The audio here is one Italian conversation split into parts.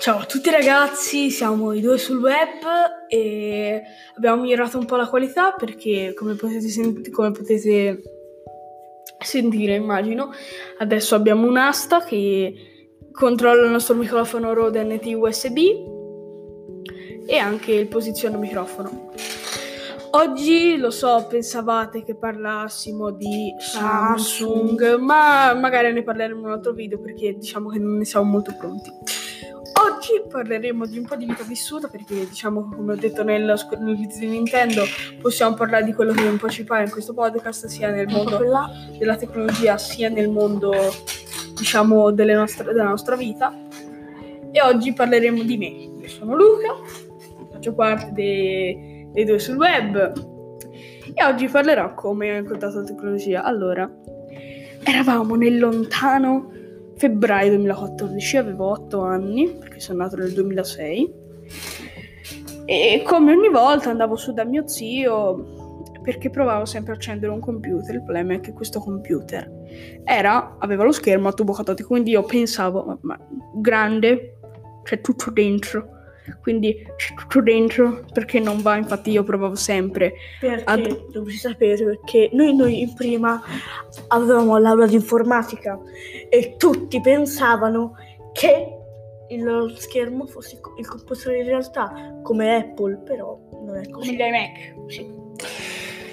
Ciao a tutti ragazzi, siamo i due sul web e abbiamo migliorato un po' la qualità perché come potete sentire, immagino, adesso abbiamo un'asta che controlla il nostro microfono Rode NT-USB e anche il posiziono microfono. Oggi, lo so, pensavate che parlassimo di Samsung, ma magari ne parleremo in un altro video perché diciamo che non ne siamo molto pronti. Oggi parleremo di un po' di vita vissuta perché, diciamo, come ho detto nel video di Nintendo, possiamo parlare di quello che un po' ci pare in questo podcast, sia nel mondo della tecnologia, sia nel mondo, diciamo, della nostra vita. E oggi parleremo di me. Io sono Luca, faccio parte dei due sul web e oggi parlerò come ho incontrato la tecnologia. Allora, eravamo nel lontano febbraio 2014, avevo 8 anni perché sono nato nel 2006 e come ogni volta andavo su da mio zio perché provavo sempre a accendere un computer. Il problema è che questo computer aveva lo schermo a tubo catodico, quindi io pensavo ma grande, c'è tutto dentro. Quindi c'è tutto dentro, perché non va? Infatti io provavo sempre. Dovevi sapere perché noi prima avevamo l'aula di informatica e tutti pensavano che il schermo fosse il computer in realtà, come Apple, però non è così. Come gli iMac, sì.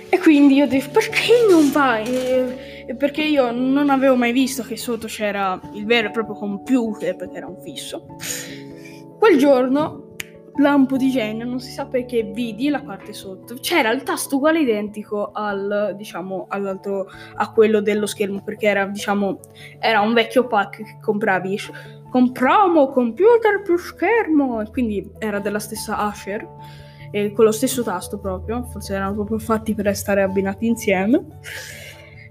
E quindi io dico, perché non va? Perché io non avevo mai visto che sotto c'era il vero e proprio computer, perché era un fisso. Quel giorno, lampo di genio, non si sa perché, vidi la parte sotto. C'era il tasto uguale identico a quello dello schermo, perché era un vecchio pack che compravi. Compriamo computer più schermo, e quindi era della stessa Acer, e con lo stesso tasto proprio, forse erano proprio fatti per stare abbinati insieme.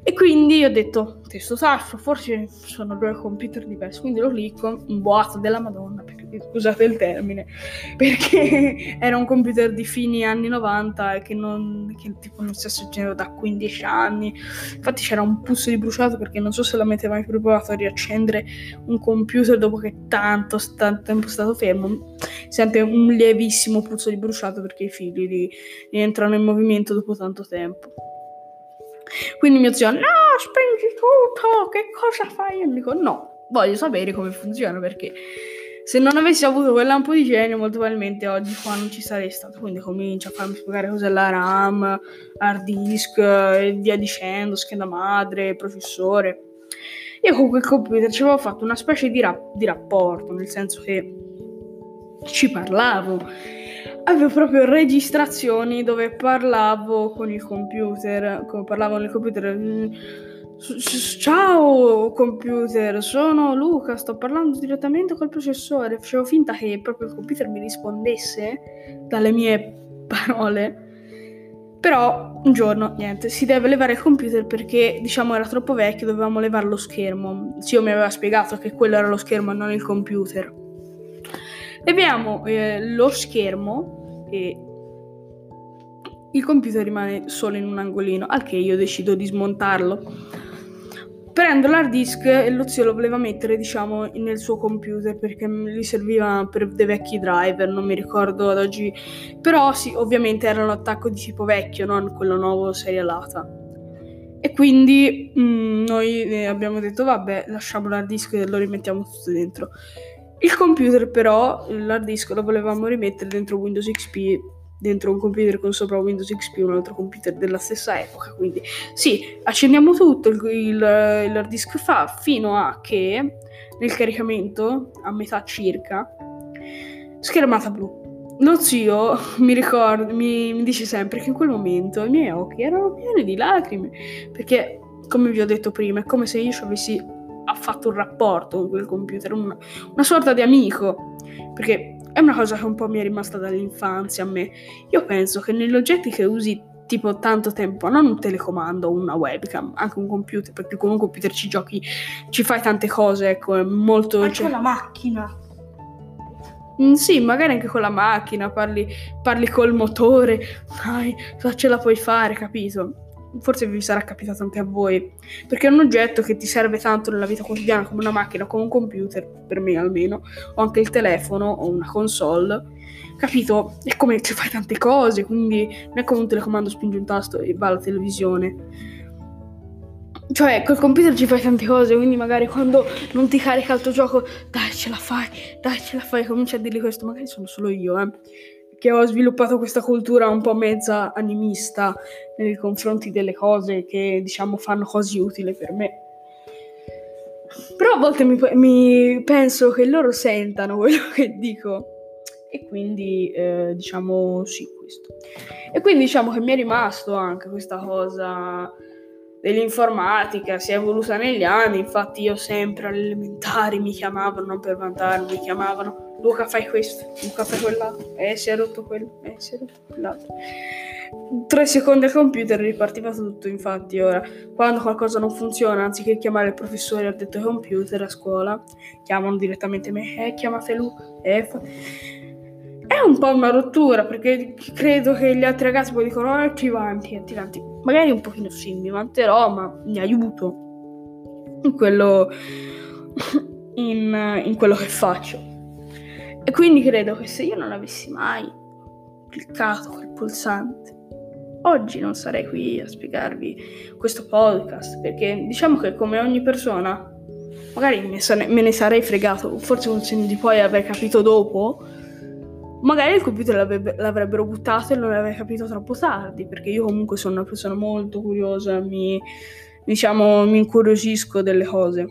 E quindi ho detto, questo tasto, forse sono due computer diversi, quindi lo clicco, un boato della madonna, scusate il termine, perché era un computer di fine anni 90 e che non si assoggeva da 15 anni. Infatti c'era un puzzo di bruciato, perché non so se l'avete mai provato a riaccendere un computer dopo che tanto tempo è stato fermo. Sente un lievissimo puzzo di bruciato perché i fili rientrano in movimento dopo tanto tempo. Quindi mio zio, no, spingi tutto, che cosa fai? Io dico, no, voglio sapere come funziona, perché se non avessi avuto quel lampo di genio, molto probabilmente oggi qua non ci sarei stato. Quindi comincia a farmi spiegare cos'è la RAM, hard disk e via dicendo, scheda madre, processore. Io con quel computer ci avevo fatto una specie di rapporto, nel senso che ci parlavo. Avevo proprio registrazioni dove parlavo con il computer, come parlavo nel computer. Ciao computer, sono Luca, sto parlando direttamente col processore. Facevo finta che proprio il computer mi rispondesse dalle mie parole. Però un giorno, niente, si deve levare il computer perché, diciamo, era troppo vecchio, dovevamo levare lo schermo. Zio mi aveva spiegato che quello era lo schermo e non il computer. Leviamo lo schermo e il computer rimane solo in un angolino, al che io decido di smontarlo. Prendo l'hard disk e lo zio lo voleva mettere, diciamo, nel suo computer perché gli serviva per dei vecchi driver, non mi ricordo ad oggi, però sì, ovviamente era un attacco di tipo vecchio, non quello nuovo serialata. E quindi noi abbiamo detto, vabbè, lasciamo l'hard disk e lo rimettiamo tutto dentro. Il computer però, l'hard disk lo volevamo rimettere dentro Windows XP, dentro un computer con sopra Windows XP, un altro computer della stessa epoca, quindi sì, accendiamo tutto, l'hard disk fa, fino a che nel caricamento, a metà circa, schermata blu. Lo zio mi dice sempre che in quel momento i miei occhi erano pieni di lacrime, perché come vi ho detto prima, è come se io ci avessi fatto un rapporto con quel computer, una sorta di amico, perché è una cosa che un po' mi è rimasta dall'infanzia a me. Io penso che negli oggetti che usi tipo tanto tempo, non un telecomando, una webcam, anche un computer, perché con un computer ci giochi, ci fai tante cose, ecco, è molto... Anche con la macchina. Sì, magari anche con la macchina, parli col motore, dai, ce la puoi fare, capito? forse vi sarà capitato anche a voi, perché è un oggetto che ti serve tanto nella vita quotidiana, come una macchina, come un computer, per me almeno, o anche il telefono o una console, capito? È come ci fai tante cose, quindi non è come un telecomando, spingi un tasto e va alla televisione. Cioè, col computer ci fai tante cose, quindi magari quando non ti carica il tuo gioco, dai ce la fai, cominci a dirgli questo. Magari sono solo io, che ho sviluppato questa cultura un po' mezza animista nei confronti delle cose che, diciamo, fanno cose utili per me. Però a volte mi penso che loro sentano quello che dico, e quindi diciamo sì, questo. E quindi diciamo che mi è rimasto anche questa cosa dell'informatica, si è evoluta negli anni. Infatti io sempre alle elementari mi chiamavano, non per vantarmi, mi chiamavano Luca fai questo, Luca fai quell'altro, si è rotto quello, si è rotto quell'altro. 3 secondi al computer ripartiva tutto. Infatti ora, quando qualcosa non funziona, anziché chiamare il professore addetto ai computer a scuola, chiamano direttamente me, chiamate Luca, È un po' una rottura, perché credo che gli altri ragazzi poi dicono attivanti, magari un pochino sì, mi vanterò, ma mi aiuto in quello che faccio. E quindi credo che se io non avessi mai cliccato quel pulsante, oggi non sarei qui a spiegarvi questo podcast, perché diciamo che come ogni persona magari me ne sarei fregato, forse con il senno di poi aver capito dopo. Magari il computer l'avrebbero buttato e non l'avrei capito troppo tardi, perché io comunque sono una persona molto curiosa, mi incuriosisco delle cose.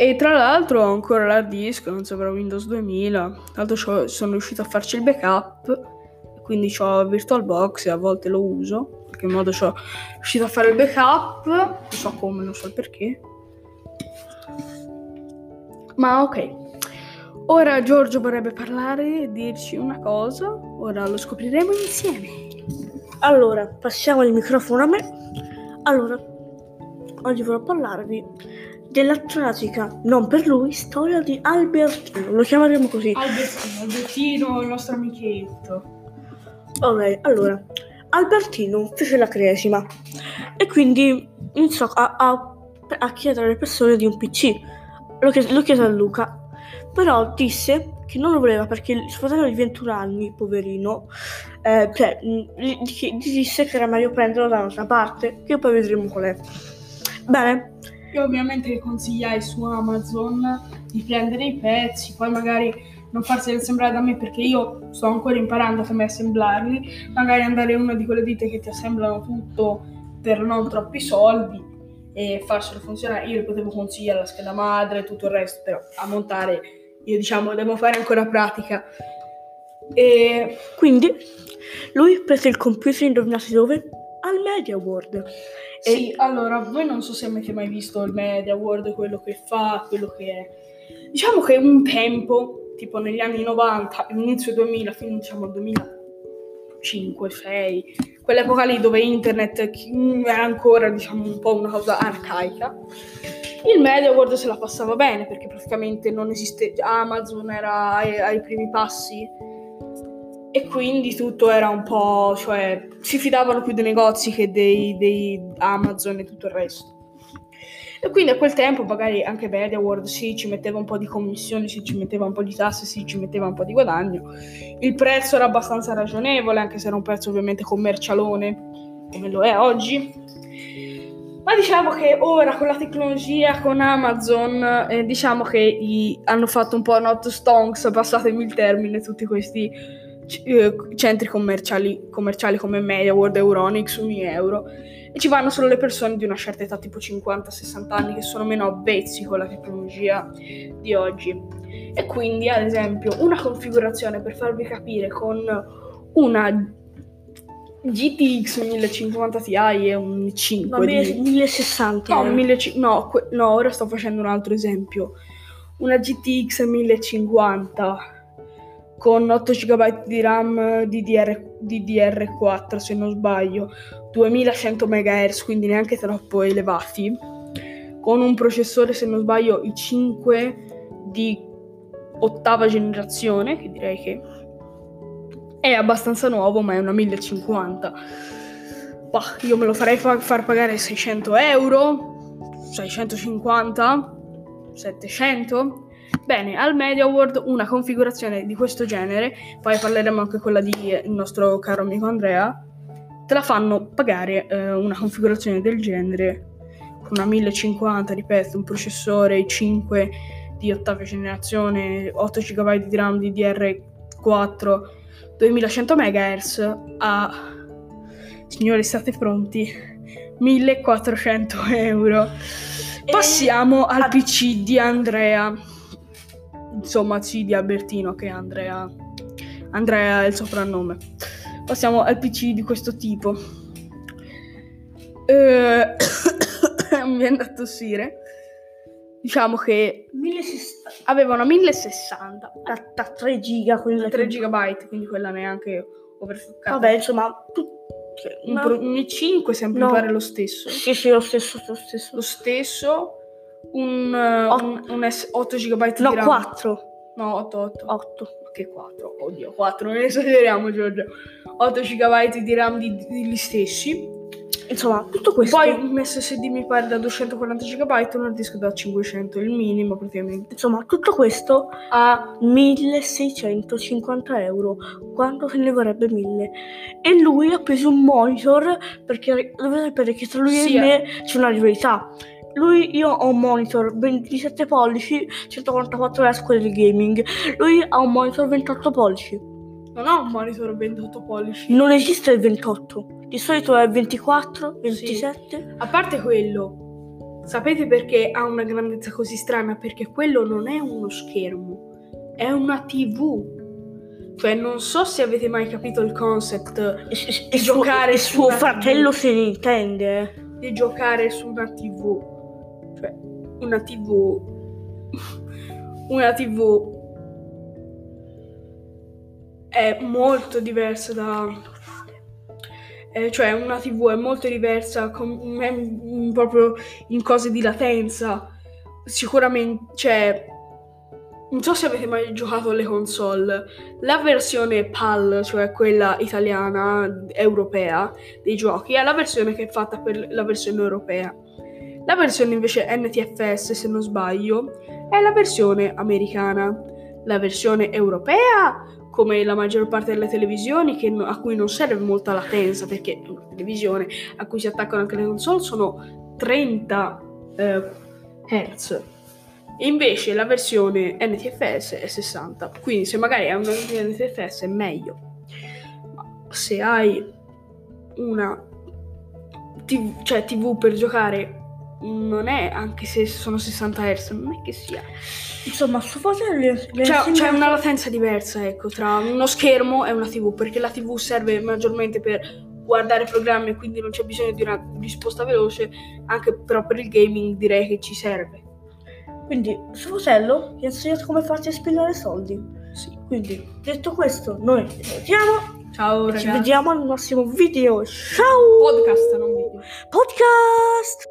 E tra l'altro ho ancora l'hard disk, non so, però Windows 2000, tanto sono riuscito a farci il backup, quindi ho VirtualBox e a volte lo uso, in qualche modo sono riuscito a fare il backup, non so come, non so il perché. Ma ok. Ora Giorgio vorrebbe parlare e dirci una cosa, ora lo scopriremo insieme. Allora, passiamo il microfono a me. Allora, oggi vorrei parlarvi della tragica, non per lui, storia di Albertino. Lo chiameremo così. Albertino, il nostro amichetto. Ok, allora, Albertino fece la cresima e quindi iniziò a chiedere alle persone di un PC. Lo chiese a Luca. Però disse che non lo voleva perché il suo fratello di 21 anni, poverino, gli disse che era meglio prenderlo da un'altra parte, che poi vedremo qual è. Bene. Io ovviamente consigliai su Amazon di prendere i pezzi, poi magari non farsi assemblare da me, perché io sto ancora imparando come assemblarli, magari andare in una di quelle ditte che ti assemblano tutto per non troppi soldi e farselo funzionare. Io le potevo consigliare la scheda madre e tutto il resto, però a montare io, diciamo, devo fare ancora pratica. E quindi lui prese il computer, indovinate dove? Al MediaWorld. Sì, allora, voi non so se avete mai visto il MediaWorld, quello che fa, quello che è. Diciamo che un tempo, tipo negli anni 90, inizio 2000, fino diciamo al 2005, 6, quell'epoca lì dove internet era ancora, diciamo, un po' una cosa arcaica, il MediaWorld se la passava bene, perché praticamente non esiste, Amazon era ai primi passi e quindi tutto era un po', cioè si fidavano più dei negozi che dei Amazon e tutto il resto. E quindi a quel tempo magari anche MediaWorld sì, ci metteva un po' di commissioni, sì, ci metteva un po' di tasse, sì, ci metteva un po' di guadagno. Il prezzo era abbastanza ragionevole, anche se era un prezzo ovviamente commercialone, come lo è oggi. Ma diciamo che ora con la tecnologia, con Amazon, diciamo che hanno fatto un po' not stonks, passatemi il termine, tutti questi centri commerciali come MediaWorld, Euronics, Unieuro, e ci vanno solo le persone di una certa età, tipo 50-60 anni, che sono meno avvezzi con la tecnologia di oggi. E quindi, ad esempio, una configurazione, per farvi capire, con una GTX 1050 Ti e un i5 ora sto facendo un altro esempio, una GTX 1050 con 8 GB di RAM DDR4, se non sbaglio, 2100 MHz, quindi neanche troppo elevati, con un processore, se non sbaglio, i5 di 8ª generazione, che direi che è abbastanza nuovo, ma è una 1050. bah, io me lo farei far pagare €600, €650, €700. Bene, al MediaWorld una configurazione di questo genere, poi parleremo anche quella del nostro caro amico Andrea, te la fanno pagare una configurazione del genere, con una 1050, ripeto, un processore i5 di ottava generazione, 8 GB di RAM DDR4, 2100 MHz a, signori state pronti, €1.400. Passiamo al PC di Andrea, insomma sì, di Albertino, che Andrea è il soprannome. Passiamo al PC di questo tipo. Mi viene da tossire. Diciamo che aveva una 1060 da 3 giga, quella 3 GB, quindi quella neanche overstockata. Vabbè, insomma, un i5 sempre mi pare lo stesso. Sì, lo stesso. Un 8 GB di RAM. No, 4. No, 8. Ma che 4? Oddio, 4, non esageriamo, Giorgio. 8 GB di RAM degli stessi. Insomma, tutto questo. Poi un SSD mi pare da 240 GB, un hard disk da 500, il minimo praticamente. Insomma, tutto questo a €1.650, quanto se ne vorrebbe 1000. E lui ha preso un monitor, perché dovete sapere che tra lui e me c'è una rivalità. Io ho un monitor 27 pollici, 144 Hz, quello del gaming. Lui ha un monitor 28 pollici. Non ha un monitor 28 pollici. Non esiste il 28. Di solito è 24, 27. Sì. A parte quello, sapete perché ha una grandezza così strana? Perché quello non è uno schermo, è una TV. Cioè, non so se avete mai capito il concept di giocare su una TV. Suo fratello se ne intende. Di giocare su una TV. Cioè, una TV è molto diversa cioè una TV è molto diversa proprio in cose di latenza. Sicuramente, cioè, non so se avete mai giocato alle console. La versione PAL, cioè quella italiana, europea, dei giochi, è la versione che è fatta per la versione europea. La versione invece NTFS, se non sbaglio, è la versione americana. La versione europea, come la maggior parte delle televisioni, a cui non serve molta latenza, perché una televisione a cui si attaccano anche le console sono 30 Hz. Invece la versione NTFS è 60, quindi se magari hai una NTFS è meglio. Ma se hai una TV, cioè TV per giocare, non è, anche se sono 60 Hz, non è che sia. Insomma, su c'è una latenza diversa, ecco, tra uno schermo e una TV, perché la TV serve maggiormente per guardare programmi, quindi non c'è bisogno di una risposta veloce, anche però per il gaming direi che ci serve. Quindi suo fratello ti ha insegnato come farci a spendere soldi. Sì. Quindi, detto questo, noi ci salutiamo. Ciao ragazzi. Ci vediamo al prossimo video. Ciao. Podcast, non video. Podcast.